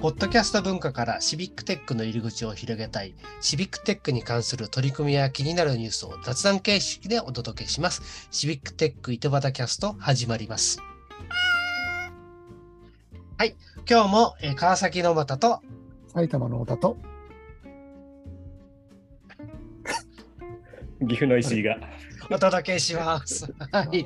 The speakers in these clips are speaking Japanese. ポッドキャスト文化からシビックテックの入り口を広げたい、シビックテックに関する取り組みや気になるニュースを雑談形式でお届けします。シビックテック糸端キャスト始まります。はい、今日も川崎の又と埼玉の太田と岐阜の石井がお届けします。はいはい、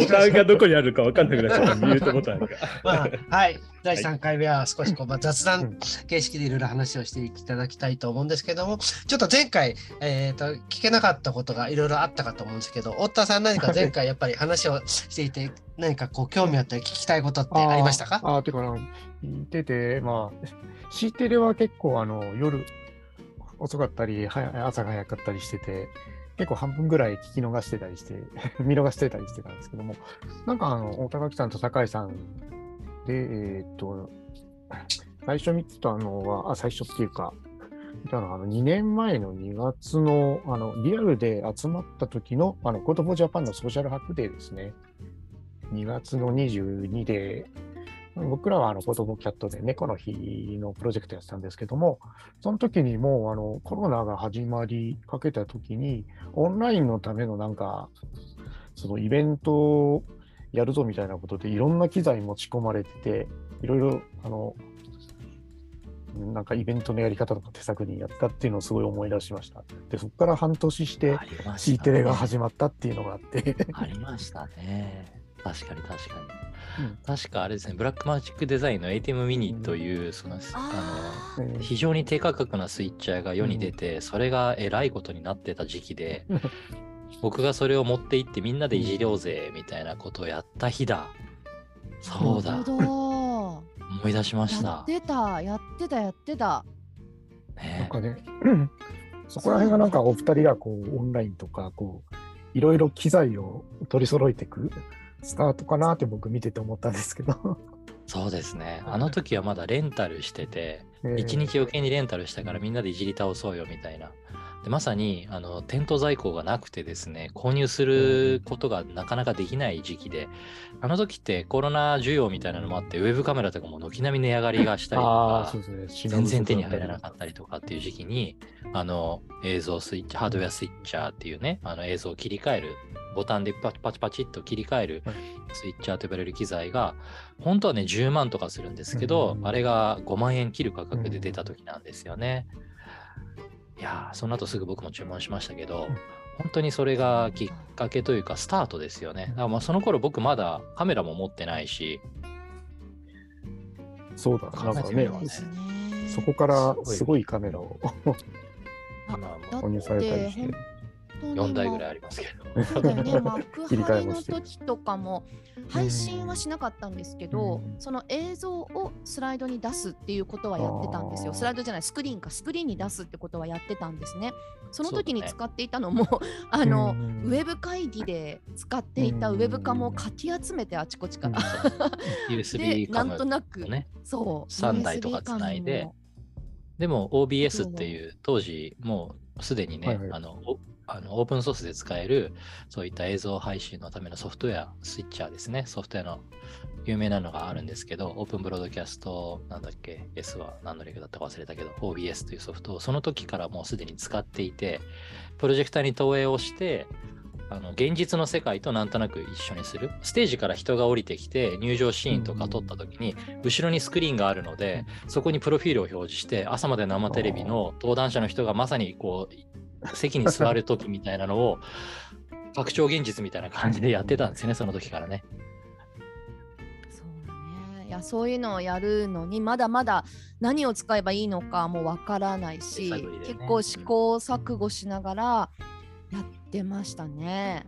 ボタンがどこにあるか分かんなくなっちゃった。ミュートボタンが。まあ、はい。第3回目は少しこう、まあ、雑談形式でいろいろ話をしていただきたいと思うんですけども、ちょっと前回、聞けなかったことがいろいろあったかと思うんですけど、太田さん何か前回やっぱり話をしていて、何かこう興味あったり聞きたいことってありましたか？てか聞いてて、まあ、Cテレは結構夜遅かったり、朝が早かったりしてて、結構半分ぐらい聞き逃してたりして見逃してたりしてたんですけども、なんか高木さんと酒井さんで最初見てたのは最初っていうか見たのは2年前の2月のリアルで集まった時のCode for Japanのソーシャルハックデーですね。2月の22で僕らは子供キャットで猫の日のプロジェクトやってたんですけども、その時にもうコロナが始まりかけた時にオンラインのためのなんかそのイベントをやるぞみたいなことでいろんな機材持ち込まれて、いろいろなんかイベントのやり方とか手探りにやったっていうのをすごい思い出しました。で、そこから半年してCテレが始まったっていうのがあってありましたね。確かに確かに、うん、確かあれですね、ブラックマジックデザインの ATM ミニという、うん、その非常に低価格なスイッチャーが世に出て、うん、それがえらいことになってた時期で、うん、僕がそれを持って行ってみんなでいじりょうぜみたいなことをやった日だ、うん、そうだ、うん、思い出しました。やってた、ね、なんかねそこら辺がなんかお二人がこうオンラインとかこういろいろ機材を取り揃えていくスタートかなって僕見てて思ったんですけどそうですね、あの時はまだレンタルしてて、1日余計にレンタルしたからみんなでいじり倒そうよみたいな。でまさに店頭在庫がなくてですね、購入することがなかなかできない時期で、あの時ってコロナ需要みたいなのもあって、ウェブカメラとかも軒並み値上がりがしたりとか、ね、全然手に入らなかったりとかっていう時期に、映像スイッチ、ハードウェアスイッチャーっていうね、映像を切り替えるボタンでパチパチっと切り替えるスイッチャーと呼ばれる機材が本当はね10万とかするんですけど、あれが5万円切る価格で出た時なんですよね。いやー、その後すぐ僕も注文しましたけど、本当にそれがきっかけというかスタートですよね。だからまあその頃僕まだカメラも持ってないし、そうだなんかね、そこからすごいカメラを購入されたりして、4台ぐらいありますけど。そうだよね、幕張の時とかも配信はしなかったんですけど、その映像をスライドに出すっていうことはやってたんですよ。スライドじゃない、スクリーンに出すってことはやってたんですね。その時に使っていたのも、ね、ウェブ会議で使っていたウェブカムをかき集めてあちこちからUSB カムなんとなく、ね、そう3台とかつないで、でも OBS っていう当時もうすでにね、はいはい、オープンソースで使えるそういった映像配信のためのソフトウェアスイッチャーですね。ソフトウェアの有名なのがあるんですけど、オープンブロードキャストなんだっけ、 S は何の略だったか忘れたけど、 OBS というソフトをその時からもうすでに使っていて、プロジェクターに投影をして現実の世界となんとなく一緒にする。ステージから人が降りてきて入場シーンとか撮った時に後ろにスクリーンがあるので、そこにプロフィールを表示して、朝まで生テレビの登壇者の人がまさにこう席に座るときみたいなのを拡張現実みたいな感じでやってたんですよね、その時からね。そうね、いや、そういうのをやるのにまだまだ何を使えばいいのかもわからないし、ね、結構試行錯誤しながらやってましたね。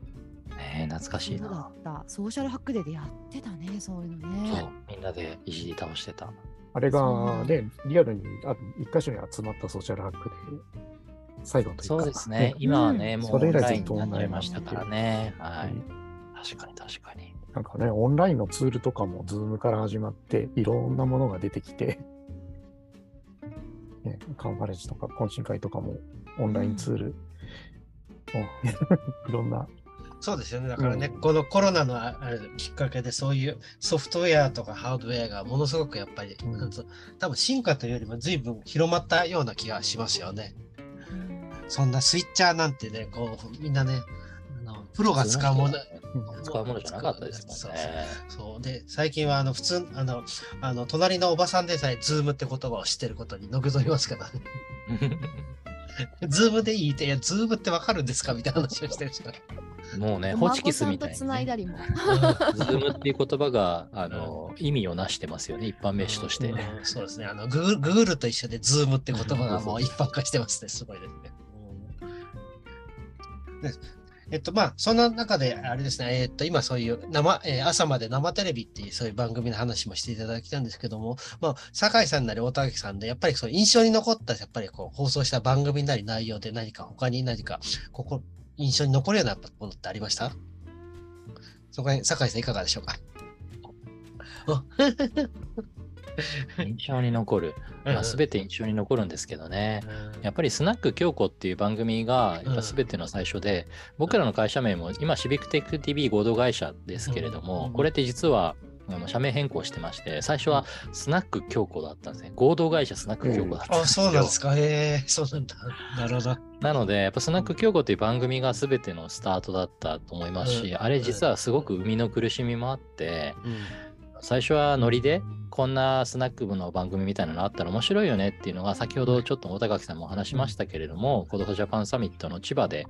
ねえ、懐かしいな。だったソーシャルハックデーでやってたね、そういうのね。そう、みんなでいじり倒してた。あれがね、リアルに一箇所に集まったソーシャルハックデー。最後というかそうですね、今はね、もうオンラインになりましたからね、はい、確かになんかね、オンラインのツールとかも Zoom から始まっていろんなものが出てきて、ね、カンファレンスとか懇親会とかもオンラインツール、いろんなそうですよね。だからね、このコロナのあれきっかけでそういうソフトウェアとかハードウェアがものすごくやっぱり、多分進化というよりも随分広まったような気がしますよね。そんなスイッチャーなんてね、こうみんなね、プロが使うものじゃなかったですもんね。そうで、最近は普通隣のおばさんでさえズームって言葉を知ってることにのけぞりますからね。ズームでいいって、いや、ズームってわかるんですかみたいな話をしてる人。もうね、ホチキスみたいに、ね。ズームっていう言葉が意味をなしてますよね、一般名詞として。そうですね、グーグルと一緒でズームって言葉がもう一般化してますね、すごいですね。でそんな中で、あれですね、今そういう朝まで生テレビっていうそういう番組の話もしていただきたんですけども、酒井さんなり大竹さんで、やっぱりそう印象に残った、やっぱりこう、放送した番組なり内容で他に何か、印象に残るようなものってありました？そこへ、酒井さんいかがでしょうか？印象に残る、全て印象に残るんですけどね、やっぱりスナック京子っていう番組がやっぱ全ての最初で、僕らの会社名も今シビックテック TV 合同会社ですけれども、これって実は社名変更してまして、最初はスナック京子だったんですね。合同会社スナック京子だったんですよ。あ、そうなんですか。そうなんだ。なるほど。なのでやっぱスナック京子という番組が全てのスタートだったと思いますし、あれ実はすごく生みの苦しみもあって、最初はノリでこんなスナック部の番組みたいなのあったら面白いよねっていうのが、先ほどちょっと大高さんも話しましたけれども、Code for Japanサミットの千葉で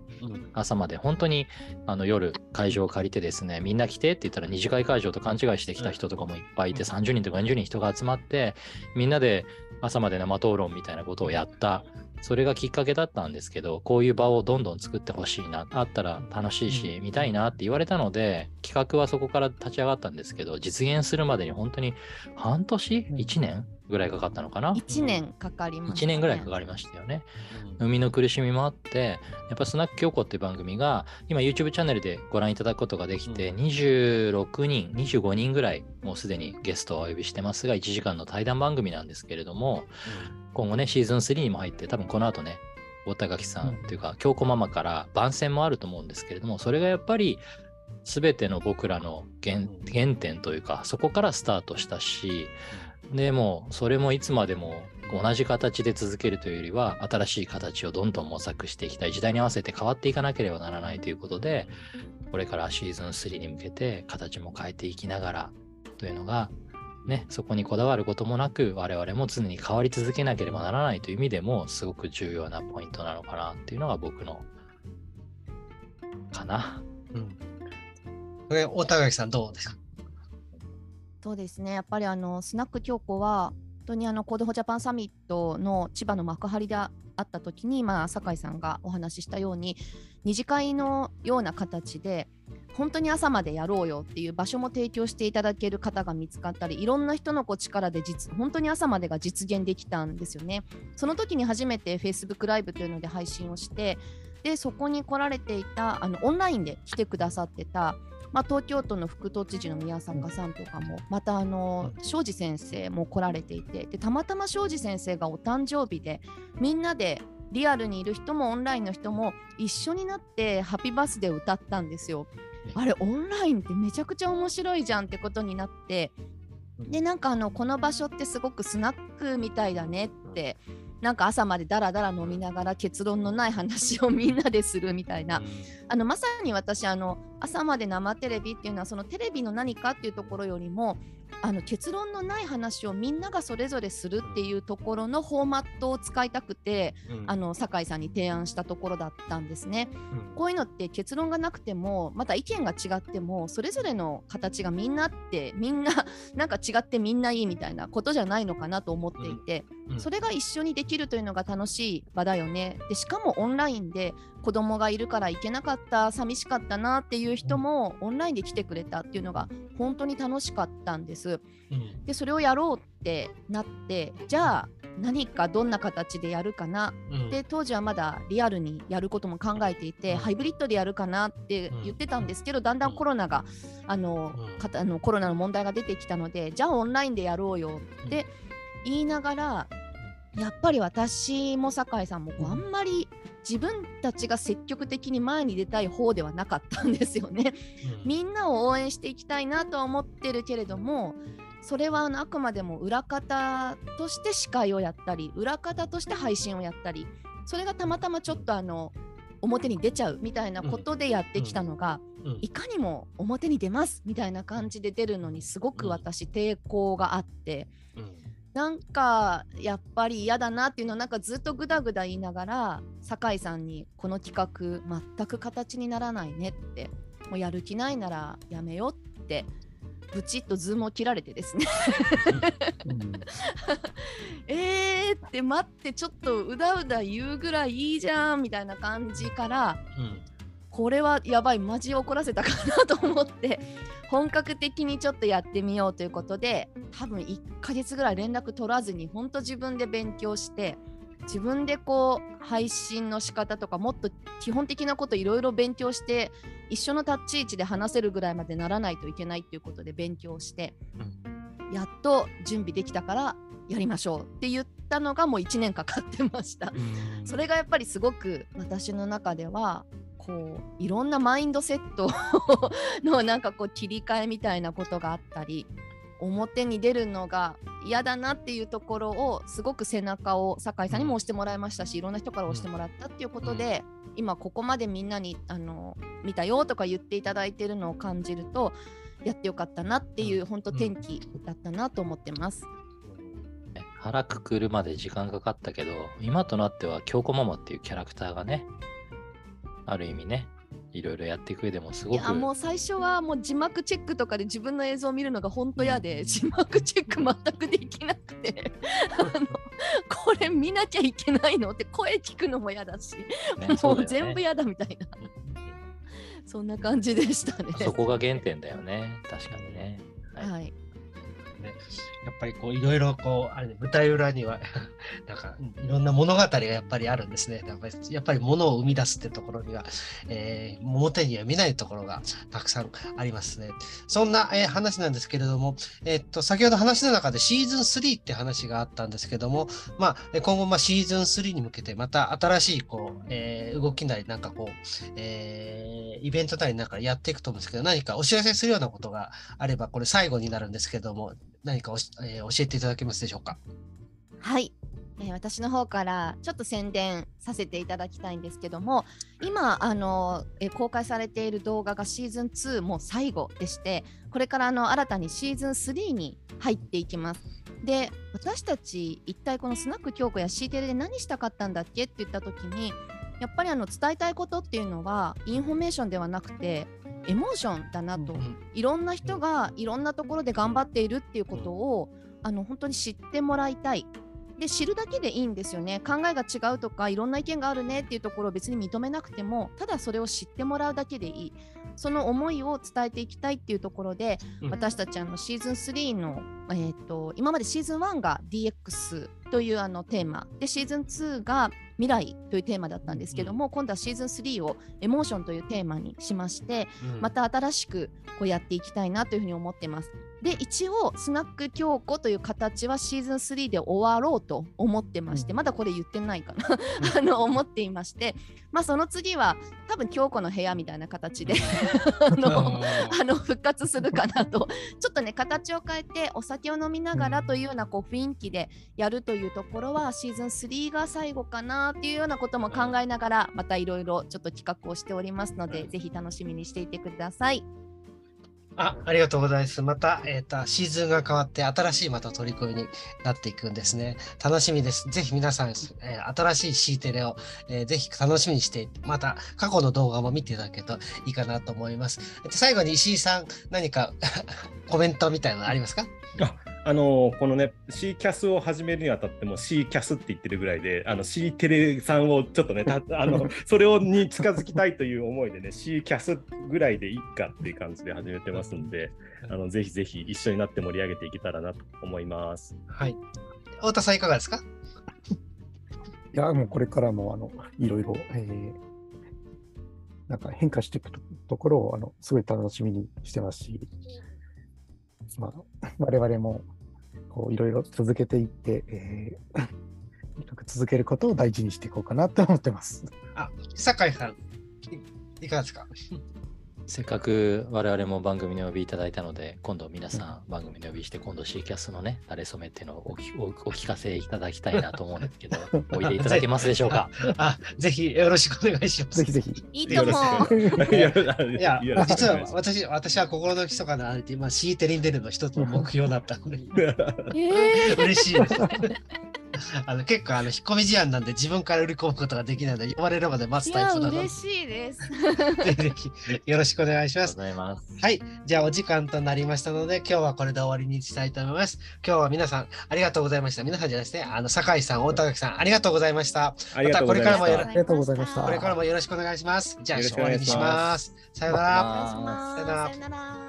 朝まで本当に夜会場を借りてですね、みんな来てって言ったら二次会会場と勘違いしてきた人とかもいっぱいいて、30人とか40人人が集まってみんなで朝まで生討論みたいなことをやった。それがきっかけだったんですけど、こういう場をどんどん作ってほしいな、あったら楽しいし見たいなって言われたので、企画はそこから立ち上がったんですけど、実現するまでに本当に半年1年ぐらいかかったのかな。1年かかりましたね。1年ぐらいかかりましたよね。生みの苦しみもあって、やっぱスナック京子っていう番組が今 YouTube チャンネルでご覧いただくことができて、26人25人ぐらいもうすでにゲストをお呼びしてますが、1時間の対談番組なんですけれども、今後ねシーズン3にも入って、多分この後ね大高さんというか京子ママから番宣もあると思うんですけれども、それがやっぱり全ての僕らの 原点というか、そこからスタートしたし、でもそれもいつまでも同じ形で続けるというよりは、新しい形をどんどん模索していきたい、時代に合わせて変わっていかなければならないということで、これからシーズン3に向けて形も変えていきながらというのがね、そこにこだわることもなく、我々も常に変わり続けなければならないという意味でもすごく重要なポイントなのかなっていうのが僕のかな。これ大高さんどうですか？そうですね、やっぱりスナック京子は本当にCode for Japanサミットの千葉の幕張であった時に、酒井さんがお話ししたように二次会のような形で本当に朝までやろうよっていう場所も提供していただける方が見つかったり、いろんな人の力で本当に朝までが実現できたんですよね。その時に初めて Facebook ライブというので配信をして、でそこに来られていたオンラインで来てくださってた、東京都の副都知事の宮坂さんとかも、また庄司先生も来られていて、でたまたま庄司先生がお誕生日で、みんなでリアルにいる人もオンラインの人も一緒になってハッピーバースデーを歌ったんですよ。あれオンラインってめちゃくちゃ面白いじゃんってことになって、でなんかこの場所ってすごくスナックみたいだねって、なんか朝までダラダラ飲みながら結論のない話をみんなでするみたいな、まさに私朝まで生テレビっていうのは、そのテレビの何かっていうところよりも結論のない話をみんながそれぞれするっていうところのフォーマットを使いたくて、酒井さんに提案したところだったんですね。こういうのって結論がなくても、また意見が違ってもそれぞれの形がみんなあって、みんななんか違ってみんないいみたいなことじゃないのかなと思っていて、それが一緒にできるというのが楽しい場だよね。でしかもオンラインで子供がいるから行けなかった、寂しかったなっていう人もオンラインで来てくれたっていうのが本当に楽しかったんです。でそれをやろうってなって、じゃあ何かどんな形でやるかなって、当時はまだリアルにやることも考えていて、ハイブリッドでやるかなって言ってたんですけど、だんだんコロナがコロナの問題が出てきたので、じゃあオンラインでやろうよって言いながら、やっぱり私も酒井さんもあんまり自分たちが積極的に前に出たい方ではなかったんですよね。みんなを応援していきたいなとは思ってるけれども、それはあくまでも裏方として司会をやったり、裏方として配信をやったり、それがたまたまちょっと表に出ちゃうみたいなことでやってきたのが、いかにも表に出ますみたいな感じで出るのにすごく私抵抗があって、なんかやっぱり嫌だなっていうのをなんかずっとグダグダ言いながら酒井さんにこの企画全く形にならないねって、もうやる気ないならやめよってブチッとズームを切られてですねって待ってちょっとうだうだ言うぐらいいいじゃんみたいな感じから、これはやばい、マジ怒らせたかなと思って本格的にちょっとやってみようということで、多分1ヶ月ぐらい連絡取らずに本当自分で勉強して、自分でこう配信の仕方とかもっと基本的なこといろいろ勉強して、一緒の立ち位置で話せるぐらいまでならないといけないということで勉強して、やっと準備できたからやりましょうって言ったのがもう1年かかってました。それがやっぱりすごく私の中ではこういろんなマインドセットのなんかこう切り替えみたいなことがあったり、表に出るのが嫌だなっていうところをすごく背中を酒井さんにも押してもらいましたし、いろんな人から押してもらったっていうことで、今ここまでみんなに見たよとか言っていただいてるのを感じると、やってよかったなっていう本当転機だったなと思ってます。腹くくるまで時間かかったけど、今となっては京子ママっていうキャラクターがね、ある意味ね、いろいろやっていく上でもすごく、いやもう最初はもう字幕チェックとかで自分の映像を見るのが本当嫌で、字幕チェック全くできなくてこれ見なきゃいけないのって声聞くのも嫌だし、ね、もう全部嫌だみたいな、そんな感じでしたね。そこが原点だよね、確かにね。はい、やっぱりこういろいろこうあれ、ね、舞台裏にはなんかいろんな物語がやっぱりあるんですね。やっぱり物を生み出すってところには、表には見ないところがたくさんありますね。そんな、話なんですけれども、先ほど話の中でシーズン3って話があったんですけども、今後シーズン3に向けてまた新しいこう、動きなりなんかこう、イベントなりなんかやっていくと思うんですけど、何かお知らせするようなことがあれば、これ最後になるんですけども、何か教えていただけますでしょうか。はい、私の方からちょっと宣伝させていただきたいんですけども、今公開されている動画がシーズン2も最後でして、これから新たにシーズン3に入っていきます。で、私たち一体このスナック京子や Cテレで何したかったんだっけって言った時に、やっぱり伝えたいことっていうのはインフォメーションではなくてエモーションだなと、いろんな人がいろんなところで頑張っているっていうことを本当に知ってもらいたい。で、知るだけでいいんですよね。考えが違うとかいろんな意見があるねっていうところを別に認めなくても、ただそれを知ってもらうだけでいい、その思いを伝えていきたいっていうところで、私たちシーズン3の、今までシーズン1が DX というテーマで、シーズン2が未来というテーマだったんですけども、今度はシーズン3をエモーションというテーマにしまして、また新しくこうやっていきたいなというふうに思ってます。で、一応スナック京子という形はシーズン3で終わろうと思ってまして、まだこれ言ってないかな思っていまして、その次は多分京子の部屋みたいな形で復活するかなとちょっとね、形を変えてお酒を飲みながらというようなこう雰囲気でやるというところは、シーズン3が最後かなっていうようなことも考えながら、またいろいろちょっと企画をしておりますので、ぜひ楽しみにしていてください。ありがとうございます。また、シーズンが変わって新しいまた取り組みになっていくんですね。楽しみです。ぜひ皆さん、新しい C テレを、ぜひ楽しみにして、また過去の動画も見ていただけるといいかなと思います。最後に石井さん、何かコメントみたいなのありますか？このね、C-CAS を始めるにあたっても C-CAS って言ってるぐらいで、C テレさんをちょっとね、それに近づきたいという思いでね、C-CAS ぐらいでいいかっていう感じで始めてますんで、ぜひぜひ一緒になって盛り上げていけたらなと思います。はい。太田さんいかがですか？いや、もうこれからもいろいろ、なんか変化していくところをすごい楽しみにしてますし、我々もいろいろ続けていって、続けることを大事にしていこうかなって思ってます。あ、酒井さん いかがですか？せっかく我々も番組にお呼びいただいたので、今度皆さん番組にお呼びして、今度 C-CAS のね、なれそめっていうのをお聞かせいただきたいなと思うんですけど、おいでいただけますでしょうか？ぜひよろしくお願いします。ぜひぜひ。いいと思う。いや、実は私は心のひそかな今 C テレに出るの一つの目標だったので、嬉しいです。結構引っ込み思案なんで自分から売り込むことができないので、呼ばれるまで待つタイプなので、嬉しいです。ぜひよろしくお願いします。はい、じゃあお時間となりましたので、今日はこれで終わりにしたいと思います。今日は皆さんありがとうございました。皆さんじゃないですね、酒井さん、大高さん、ありがとうございました。またこれからもよろしくお願いします。じゃあ終わりにします。さよなら。さよなら。